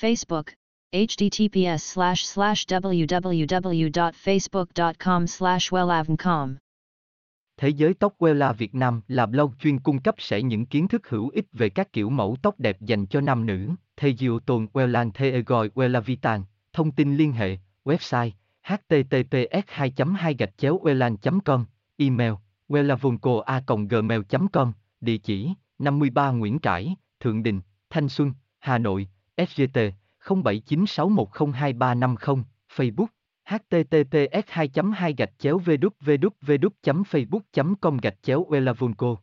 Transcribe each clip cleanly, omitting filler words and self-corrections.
Facebook https://www.facebook.com/wellavncom Thế giới tóc Wella Việt Nam là blog chuyên cung cấp sẽ những kiến thức hữu ích về các kiểu mẫu tóc đẹp dành cho nam nữ. Thầy Diệu Tồn Wellan Thê Gọi Wella Vitan. Thông tin liên hệ, website https://wellavncom@wellavn.com, email wellavncom@gmail.com, địa chỉ 53 Nguyễn Trãi, Thượng Đình, Thanh Xuân, Hà Nội, SGT 0796102350, Facebook https://www.facebook.com/wellavnco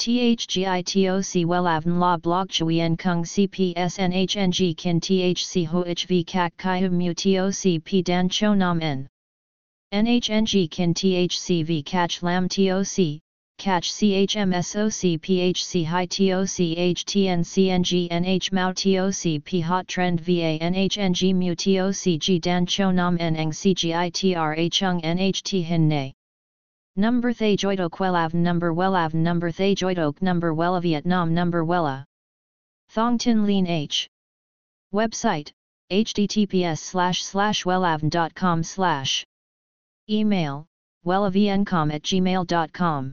THGITOC WELLAVN LA BLOG CHUI EN KUNG CPS NHNG KIN THC HOHV CAC CHI HUM MU TOC P DAN CHO NAM N NHNG KIN THC V CACH LAM TOC Catch CHMSOC PHC High TOC HTNCNG NH Mao TOC P Hot Trend VA NHNG Mu TOC G Dan Cho Nam Nang CGITRA Chung NHT Hin Nay Number Thay Joidok Wellavn Number Thay Joidok Number Wella Việt Nam Number Wella Thong Tin Lean H Website https://wellavn.com/ Email wellavncom@gmail.com